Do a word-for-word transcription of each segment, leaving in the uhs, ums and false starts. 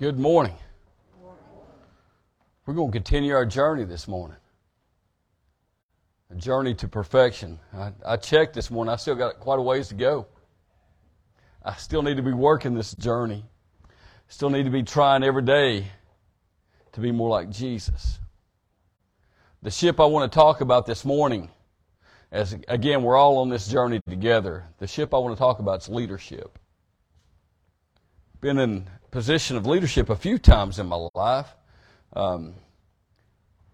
Good morning. We're going to continue our journey this morning. A journey to perfection. I, I checked this morning. I still got quite a ways to go. I still need to be working this journey. Still need to be trying every day to be more like Jesus. The ship I want to talk about this morning, as again, we're all on this journey together. The ship I want to talk about is leadership. Been in position of leadership a few times in my life. Um,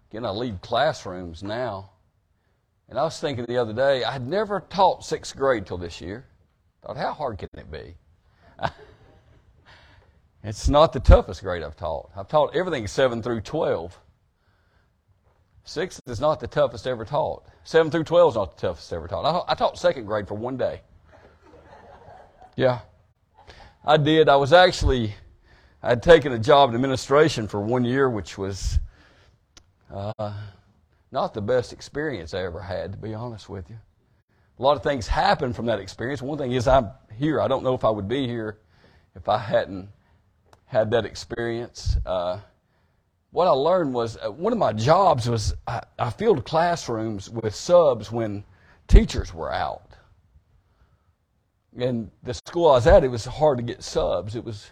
again, I lead classrooms now. And I was thinking the other day, I'd never taught sixth grade till this year. Thought, how hard can it be? It's not the toughest grade I've taught. I've taught everything seven through twelve. Sixth is not the toughest ever taught. seven through twelve is not the toughest ever taught. I, I taught second grade for one day. Yeah. I did. I was actually, I had taken a job in administration for one year, which was uh, not the best experience I ever had, to be honest with you. A lot of things happened from that experience. One thing is I'm here. I don't know if I would be here if I hadn't had that experience. Uh, what I learned was uh, one of my jobs was I, I filled classrooms with subs when teachers were out. And the school I was at, it was hard to get subs. It was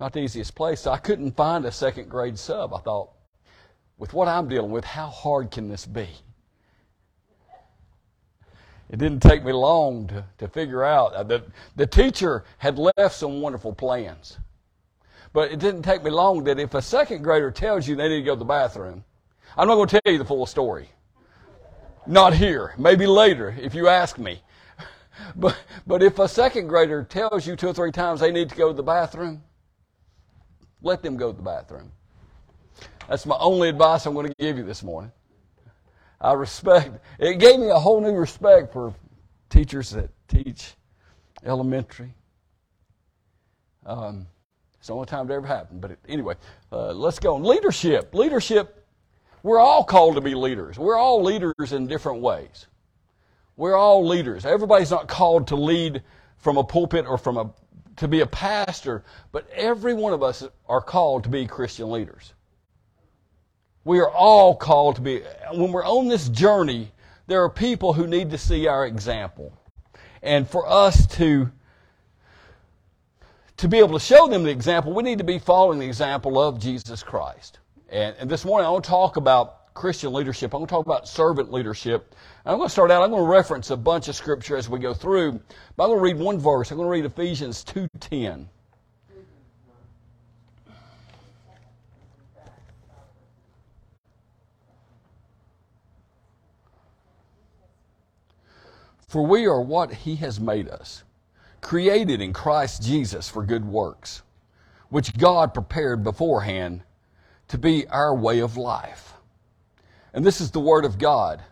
not the easiest place. So I couldn't find a second grade sub. I thought, with what I'm dealing with, how hard can this be? It didn't take me long to, to figure out. The, the teacher had left some wonderful plans. But it didn't take me long that if a second grader tells you they need to go to the bathroom, I'm not going to tell you the full story. Not here. Maybe later if you ask me. But but if a second grader tells you two or three times they need to go to the bathroom, let them go to the bathroom. That's my only advice I'm going to give you this morning. I respect, it gave me a whole new respect for teachers that teach elementary. Um, it's the only time it ever happened. But it, anyway, uh, let's go on. Leadership. Leadership, we're all called to be leaders. We're all leaders in different ways. We're all leaders. Everybody's not called to lead from a pulpit or from a to be a pastor, but every one of us are called to be Christian leaders. We are all called to be. When we're on this journey, there are people who need to see our example. And for us to, to be able to show them the example, we need to be following the example of Jesus Christ. And, and this morning I want to talk about Christian leadership. I'm going to talk about servant leadership. I'm going to start out, I'm going to reference a bunch of scripture as we go through, but I'm going to read one verse. I'm going to read Ephesians two ten. For we are what He has made us, created in Christ Jesus for good works, which God prepared beforehand to be our way of life. And this is the Word of God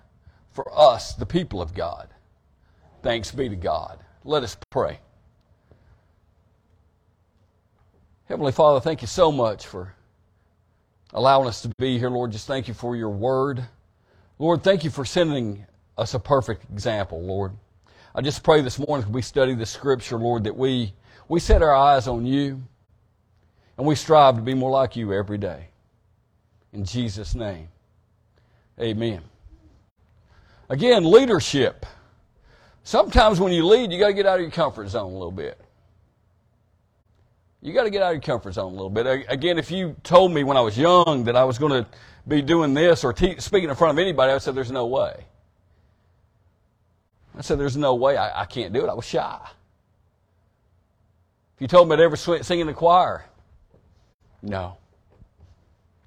for us, the people of God. Thanks be to God. Let us pray. Heavenly Father, thank you so much for allowing us to be here, Lord. Just thank you for your Word. Lord, thank you for sending us a perfect example, Lord. I just pray this morning as we study the Scripture, Lord, that we, we set our eyes on you and we strive to be more like you every day. In Jesus' name. Amen. Again, leadership. Sometimes when you lead, you got to get out of your comfort zone a little bit. You got to get out of your comfort zone a little bit. Again, if you told me when I was young that I was going to be doing this or te- speaking in front of anybody, I would say, there's no way. I said, there's no way. I, I can't do it. I was shy. If you told me I'd ever sing in the choir, no.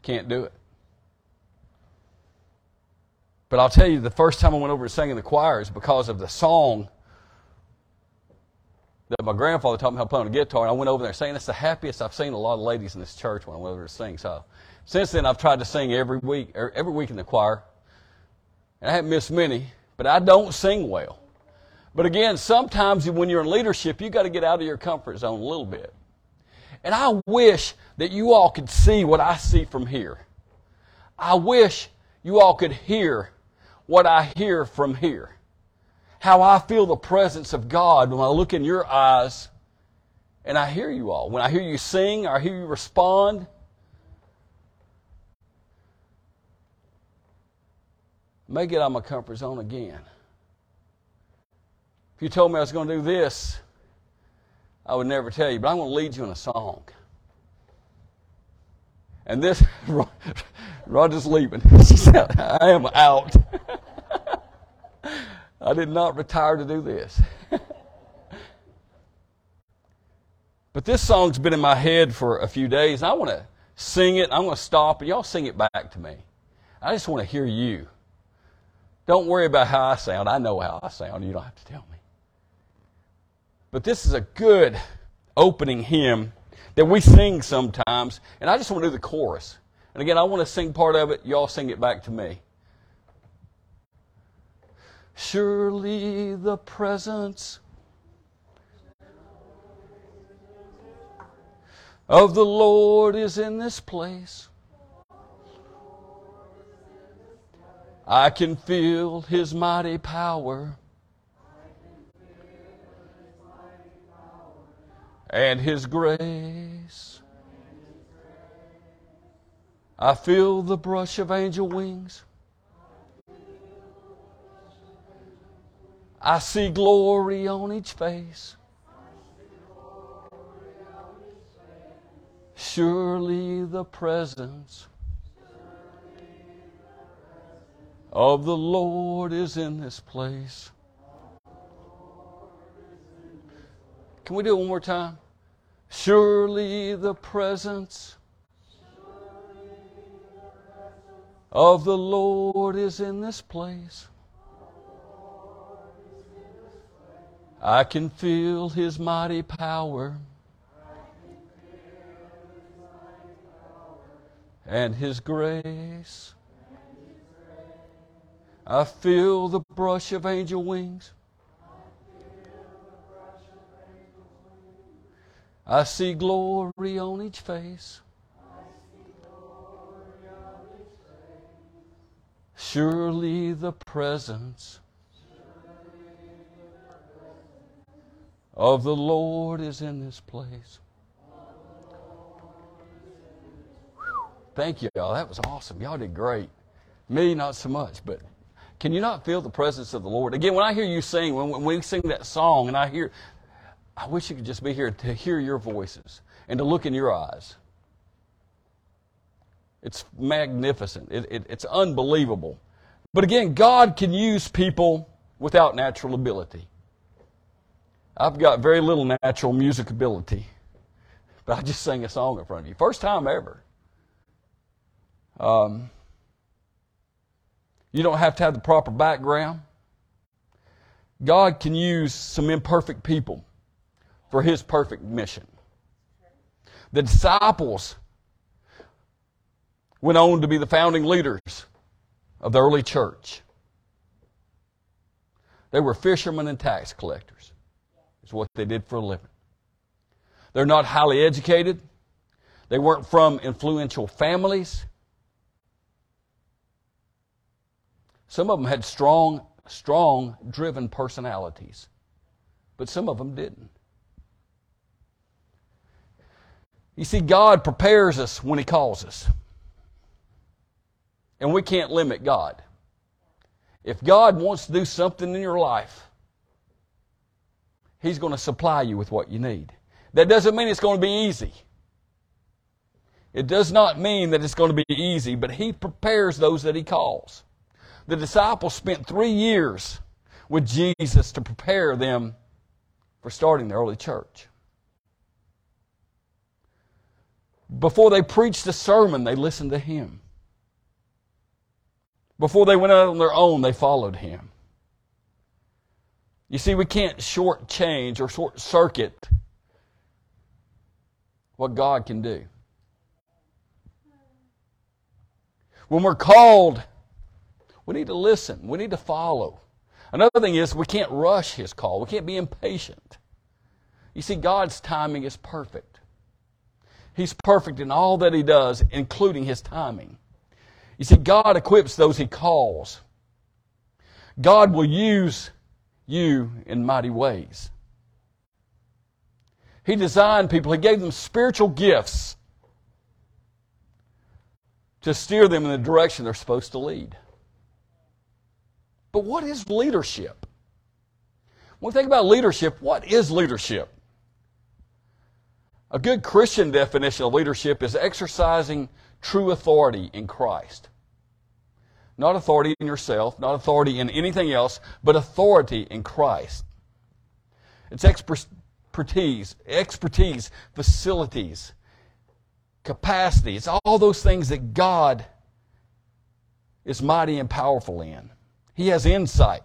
Can't do it. But I'll tell you, the first time I went over to sing in the choir is because of the song that my grandfather taught me how to play on the guitar. And I went over there and sang. It's the happiest I've seen a lot of ladies in this church when I went over to sing. So since then, I've tried to sing every week, every week in the choir. And I haven't missed many, but I don't sing well. But again, sometimes when you're in leadership, you've got to get out of your comfort zone a little bit. And I wish that you all could see what I see from here. I wish you all could hear what I hear from here. How I feel the presence of God when I look in your eyes And I hear you all. When I hear you sing, I hear you respond. I may get out of my comfort zone again. If you told me I was going to do this, I would never tell you, but I'm going to lead you in a song. And this, Roger's leaving. She said, I am out. I did not retire to do this. But this song's been in my head for a few days. I want to sing it. I'm going to stop, and y'all sing it back to me. I just want to hear you. Don't worry about how I sound. I know how I sound. You don't have to tell me. But this is a good opening hymn that we sing sometimes, and I just want to do the chorus. And again, I want to sing part of it. Y'all sing it back to me. Surely the presence of the Lord is in this place. I can feel His mighty power and His grace. I feel the brush of angel wings. I see glory on each face. Surely the presence of the Lord is in this place. Can we do it one more time? Surely the presence of the Lord is in this place. I can feel His mighty power and His grace. I feel the brush of angel wings. I see glory on each face. Surely the presence of the Lord is in this place. Thank you, y'all. That was awesome. Y'all did great. Me, not so much, but can you not feel the presence of the Lord? Again, when I hear you sing, when, when we sing that song, and I hear, I wish you could just be here to hear your voices and to look in your eyes. It's magnificent. It, it, it's unbelievable. But again, God can use people without natural ability. I've got very little natural music ability, but I just sang a song in front of you. First time ever. Um, you don't have to have the proper background. God can use some imperfect people for His perfect mission. The disciples went on to be the founding leaders of the early church. They were fishermen and tax collectors. It's what they did for a living. They're not highly educated. They weren't from influential families. Some of them had strong, strong, driven personalities, but some of them didn't. You see, God prepares us when He calls us, and we can't limit God. If God wants to do something in your life, He's going to supply you with what you need. That doesn't mean it's going to be easy. It does not mean that it's going to be easy, but He prepares those that He calls. The disciples spent three years with Jesus to prepare them for starting the early church. Before they preached a sermon, they listened to Him. Before they went out on their own, they followed Him. You see, we can't shortchange or short-circuit what God can do. When we're called, we need to listen. We need to follow. Another thing is we can't rush His call. We can't be impatient. You see, God's timing is perfect. He's perfect in all that He does, including His timing. You see, God equips those He calls. God will use you in mighty ways. He designed people. He gave them spiritual gifts to steer them in the direction they're supposed to lead. But what is leadership? When we think about leadership, what is leadership? A good Christian definition of leadership is exercising true authority in Christ. Not authority in yourself, not authority in anything else, but authority in Christ. It's expertise, expertise, facilities, capacity. It's all those things that God is mighty and powerful in. He has insight.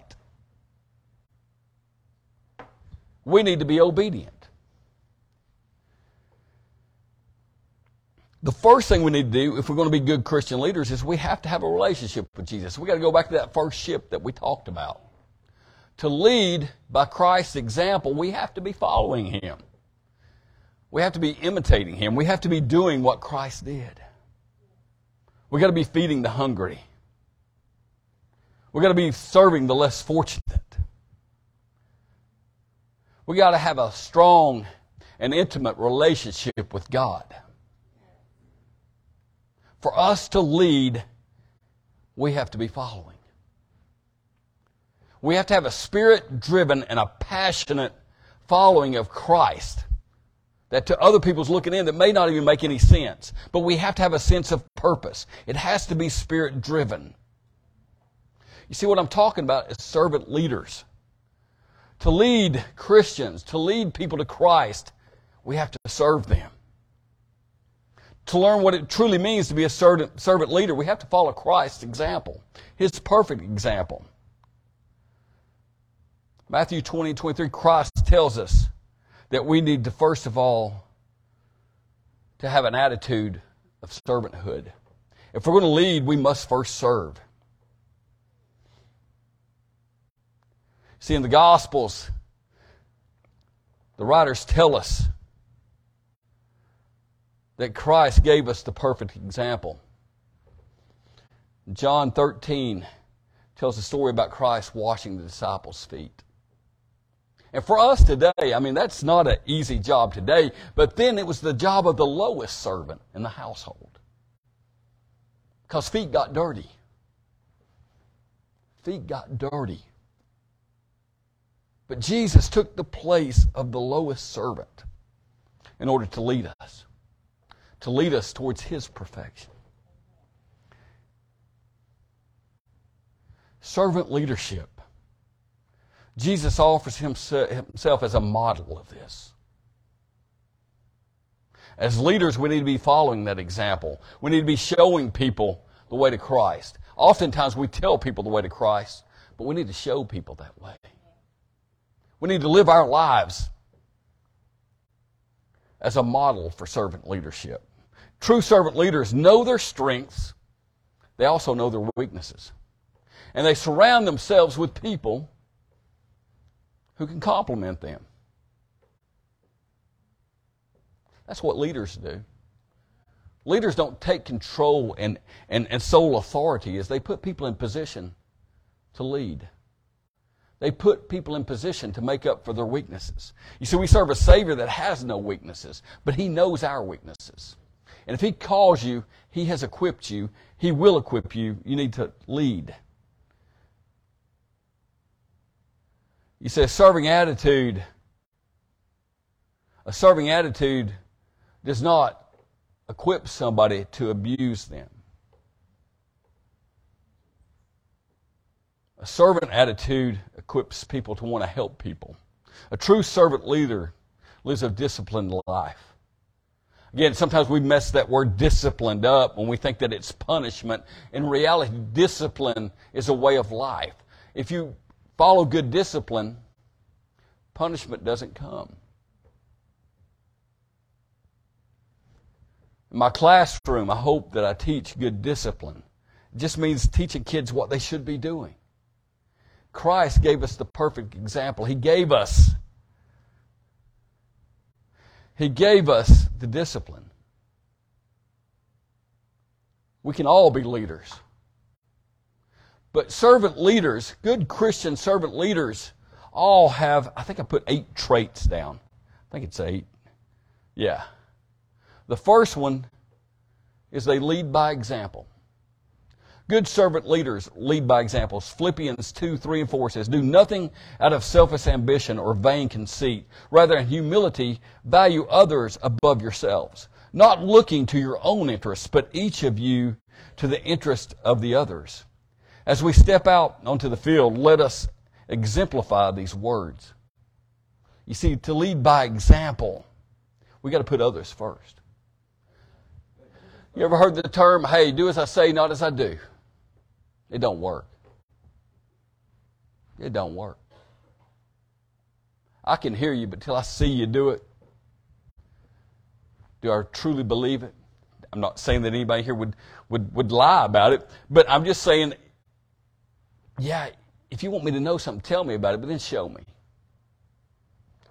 We need to be obedient. The first thing we need to do if we're going to be good Christian leaders is we have to have a relationship with Jesus. We've got to go back to that first ship that we talked about. To lead by Christ's example, we have to be following Him. We have to be imitating Him. We have to be doing what Christ did. We've got to be feeding the hungry. We've got to be serving the less fortunate. We've got to have a strong and intimate relationship with God. For us to lead, we have to be following. We have to have a spirit-driven and a passionate following of Christ that to other people's looking in that may not even make any sense. But we have to have a sense of purpose. It has to be spirit-driven. You see, what I'm talking about is servant leaders. To lead Christians, to lead people to Christ, we have to serve them. To learn what it truly means to be a servant, servant leader, we have to follow Christ's example, His perfect example. Matthew twenty, twenty-three, Christ tells us that we need to, first of all, to have an attitude of servanthood. If we're going to lead, we must first serve. See, in the Gospels, the writers tell us that Christ gave us the perfect example. John thirteen tells the story about Christ washing the disciples' feet. And for us today, I mean, that's not an easy job today, but then it was the job of the lowest servant in the household. Because feet got dirty. Feet got dirty. But Jesus took the place of the lowest servant in order to lead us. To lead us towards His perfection. Servant leadership. Jesus offers Himself as a model of this. As leaders, we need to be following that example. We need to be showing people the way to Christ. Oftentimes, we tell people the way to Christ, but we need to show people that way. We need to live our lives as a model for servant leadership. True servant leaders know their strengths. They also know their weaknesses. And they surround themselves with people who can complement them. That's what leaders do. Leaders don't take control and, and, and sole authority as they put people in position to lead. They put people in position to make up for their weaknesses. You see, we serve a Savior that has no weaknesses, but He knows our weaknesses. And if He calls you, He has equipped you. He will equip you. You need to lead. You see, a serving attitude, a serving attitude does not equip somebody to abuse them. A servant attitude equips people to want to help people. A true servant leader lives a disciplined life. Again, sometimes we mess that word disciplined up when we think that it's punishment. In reality, discipline is a way of life. If you follow good discipline, punishment doesn't come. In my classroom, I hope that I teach good discipline. It just means teaching kids what they should be doing. Christ gave us the perfect example. He gave us. He gave us the discipline. We can all be leaders. But servant leaders, good Christian servant leaders, all have, I think I put eight traits down. I think it's eight. Yeah. The first one is they lead by example. Good servant leaders lead by examples. Philippians two, three, and four says, do nothing out of selfish ambition or vain conceit. Rather, in humility, value others above yourselves, not looking to your own interests, but each of you to the interest of the others. As we step out onto the field, let us exemplify these words. You see, to lead by example, we got to put others first. You ever heard the term, hey, do as I say, not as I do? It don't work. It don't work. I can hear you, but till I see you do it, do I truly believe it? I'm not saying that anybody here would, would, would lie about it, but I'm just saying, yeah, if you want me to know something, tell me about it, but then show me.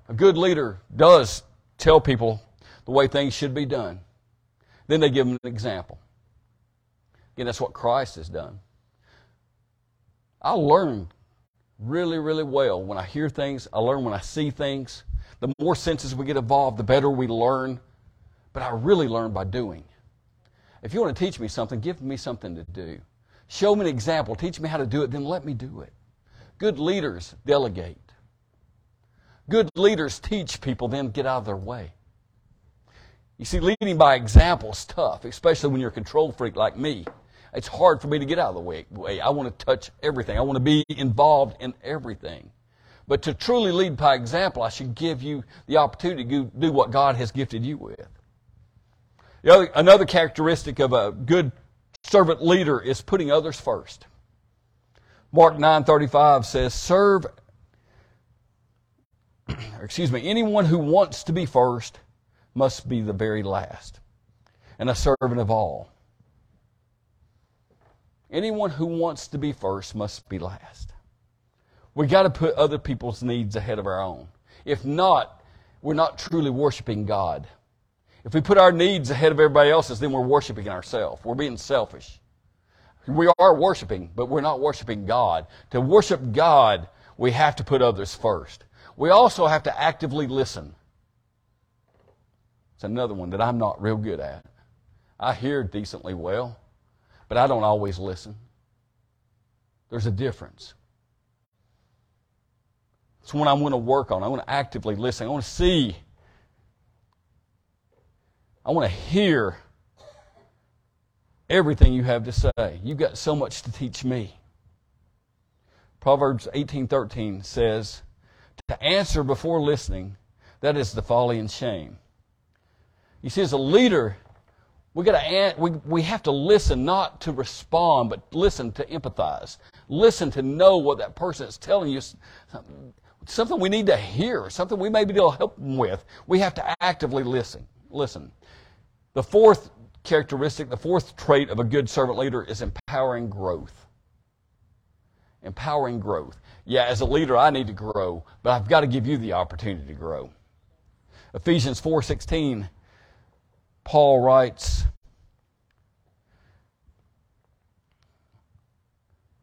A good leader does tell people the way things should be done. Then they give them an example. Again, that's what Christ has done. I learn really, really well when I hear things. I learn when I see things. The more senses we get involved, the better we learn. But I really learn by doing. If you want to teach me something, give me something to do. Show me an example. Teach me how to do it, then let me do it. Good leaders delegate. Good leaders teach people, then get out of their way. You see, leading by example is tough, especially when you're a control freak like me. It's hard for me to get out of the way. I want to touch everything. I want to be involved in everything. But to truly lead by example, I should give you the opportunity to do what God has gifted you with. The other, another characteristic of a good servant leader is putting others first. Mark nine thirty-five says, serve, or excuse me, anyone who wants to be first must be the very last, and a servant of all. Anyone who wants to be first must be last. We've got to put other people's needs ahead of our own. If not, we're not truly worshiping God. If we put our needs ahead of everybody else's, then we're worshiping ourselves. We're being selfish. We are worshiping, but we're not worshiping God. To worship God, we have to put others first. We also have to actively listen. It's another one that I'm not real good at. I hear decently well, but I don't always listen. There's a difference. It's one I want to work on. I want to actively listen. I want to see. I want to hear everything you have to say. You've got so much to teach me. Proverbs eighteen thirteen says, to answer before listening, that is the folly and shame. You see, as a leader, we got to we we have to listen, not to respond, but listen to empathize. Listen to know what that person is telling you. Something we need to hear. Something we may be able to help them with. We have to actively listen. Listen. The fourth characteristic, the fourth trait of a good servant leader is empowering growth. Empowering growth. Yeah, as a leader, I need to grow, but I've got to give you the opportunity to grow. Ephesians four sixteen, Paul writes,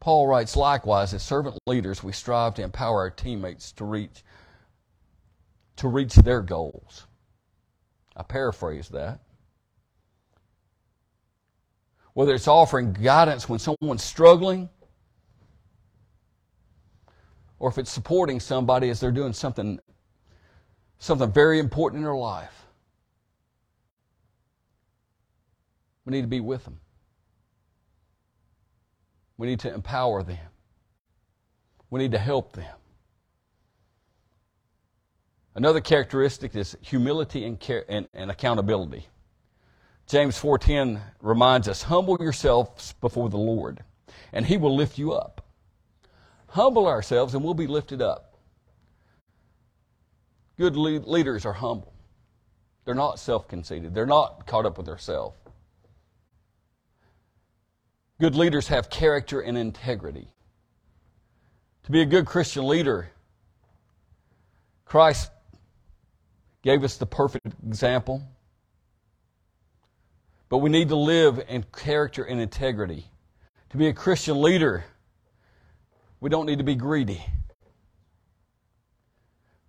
Paul writes, likewise, as servant leaders, we strive to empower our teammates to reach, to reach their goals. I paraphrase that. Whether it's offering guidance when someone's struggling, or if it's supporting somebody as they're doing something, something very important in their life. We need to be with them. We need to empower them. We need to help them. Another characteristic is humility and, care, and, and accountability. James four ten reminds us, humble yourselves before the Lord, and He will lift you up. Humble ourselves and we'll be lifted up. Good le- leaders are humble. They're not self-conceited. They're not caught up with themselves. Good leaders have character and integrity. To be a good Christian leader, Christ gave us the perfect example. But we need to live in character and integrity. To be a Christian leader, we don't need to be greedy.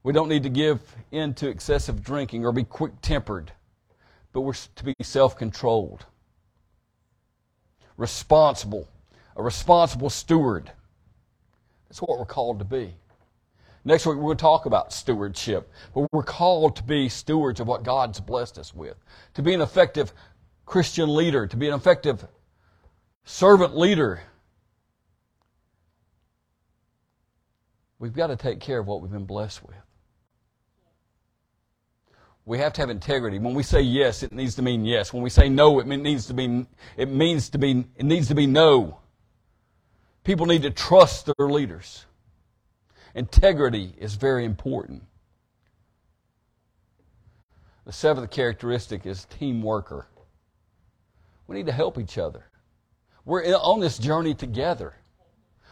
We don't need to give in to excessive drinking or be quick-tempered, but we're to be self-controlled, responsible, a responsible steward. That's what we're called to be. Next week, we're going to talk about stewardship, but we're called to be stewards of what God's blessed us with, to be an effective Christian leader, to be an effective servant leader. We've got to take care of what we've been blessed with. We have to have integrity. When we say yes, it needs to mean yes. When we say no, it needs to be it means to be it needs to be no. People need to trust their leaders. Integrity is very important. The seventh characteristic is team worker. We need to help each other. We're on this journey together.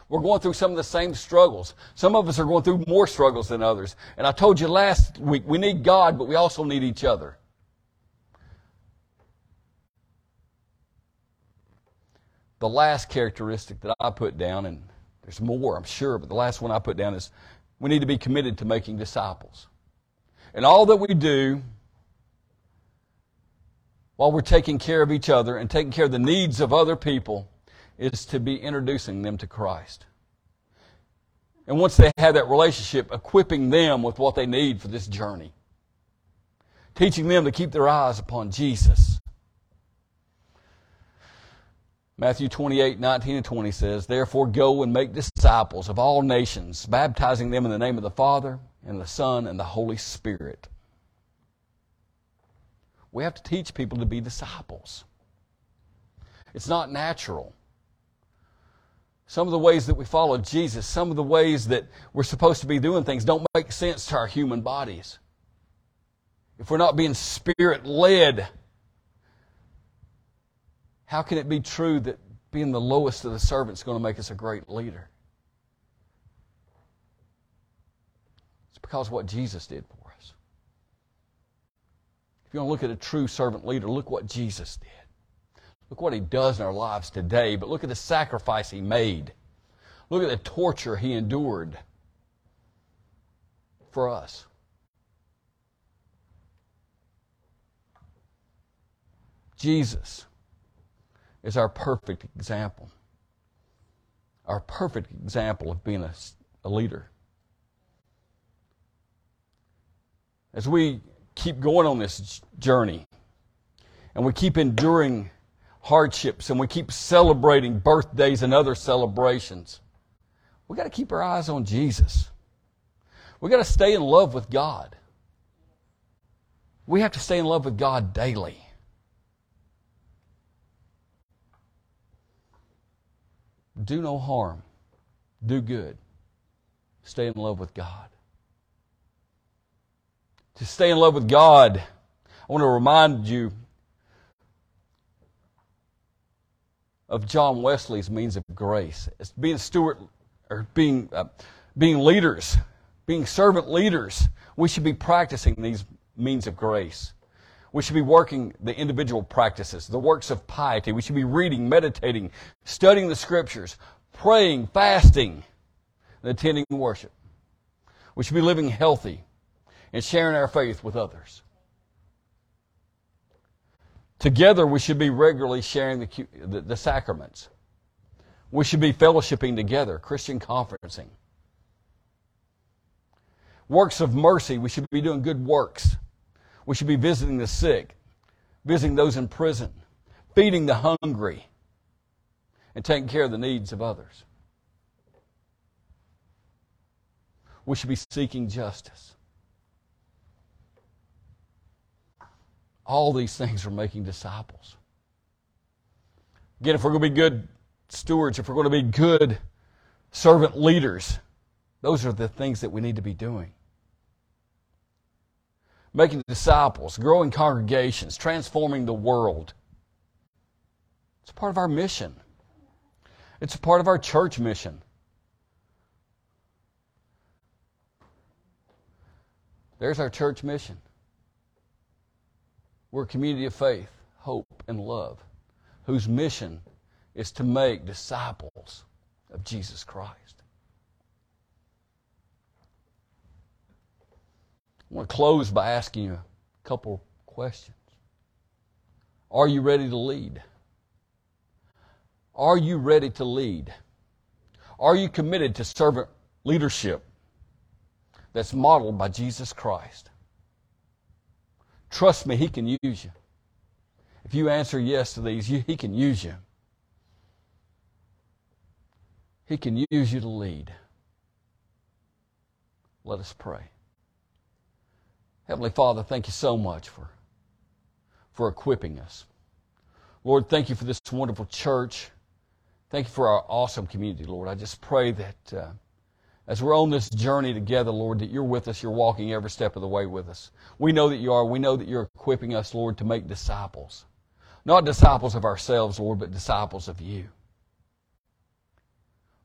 We're going through some of the same struggles. Some of us are going through more struggles than others. And I told you last week, we need God, but we also need each other. The last characteristic that I put down, and there's more, I'm sure, but the last one I put down is we need to be committed to making disciples. And all that we do, while we're taking care of each other and taking care of the needs of other people, is to be introducing them to Christ. And once they have that relationship, equipping them with what they need for this journey. Teaching them to keep their eyes upon Jesus. Matthew twenty-eight, nineteen and twenty says, "Therefore go and make disciples of all nations, baptizing them in the name of the Father, and the Son, and the Holy Spirit." We have to teach people to be disciples. It's not natural. Some of the ways that we follow Jesus, some of the ways that we're supposed to be doing things don't make sense to our human bodies. If we're not being Spirit-led, how can it be true that being the lowest of the servants is going to make us a great leader? It's because of what Jesus did for us. If you want to look at a true servant leader, look what Jesus did. Look what He does in our lives today, but look at the sacrifice He made. Look at the torture He endured for us. Jesus is our perfect example. Our perfect example of being a, a leader. As we keep going on this journey, and we keep enduring hardships, and we keep celebrating birthdays and other celebrations, we got to keep our eyes on Jesus. We got to stay in love with God. We have to stay in love with God daily. Do no harm. Do good. Stay in love with God. To stay in love with God, I want to remind you of John Wesley's means of grace. It's being steward, or being uh, being leaders, being servant leaders. We should be practicing these means of grace. We should be working the individual practices, the works of piety. We should be reading, meditating, studying the Scriptures, praying, fasting, and attending worship. We should be living healthy and sharing our faith with others. Together, we should be regularly sharing the, the, the sacraments. We should be fellowshipping together, Christian conferencing. Works of mercy, we should be doing good works. We should be visiting the sick, visiting those in prison, feeding the hungry, and taking care of the needs of others. We should be seeking justice. All these things are making disciples. Again, if we're going to be good stewards, if we're going to be good servant leaders, those are the things that we need to be doing. Making disciples, growing congregations, transforming the world. It's a part of our mission. It's a part of our church mission. There's our church mission. We're a community of faith, hope, and love, whose mission is to make disciples of Jesus Christ. I want to close by asking you a couple questions. Are you ready to lead? Are you ready to lead? Are you committed to servant leadership that's modeled by Jesus Christ? Trust me, He can use you. If you answer yes to these, you, He can use you. He can use you to lead. Let us pray. Heavenly Father, thank you so much for, for equipping us. Lord, thank you for this wonderful church. Thank you for our awesome community, Lord. I just pray that uh, as we're on this journey together, Lord, that you're with us. You're walking every step of the way with us. We know that you are. We know that you're equipping us, Lord, to make disciples. Not disciples of ourselves, Lord, but disciples of you.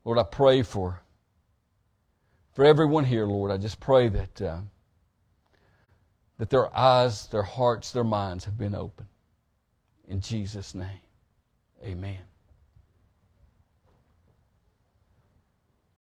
Lord, I pray for, for everyone here, Lord. I just pray that, uh, that their eyes, their hearts, their minds have been opened. In Jesus' name, amen.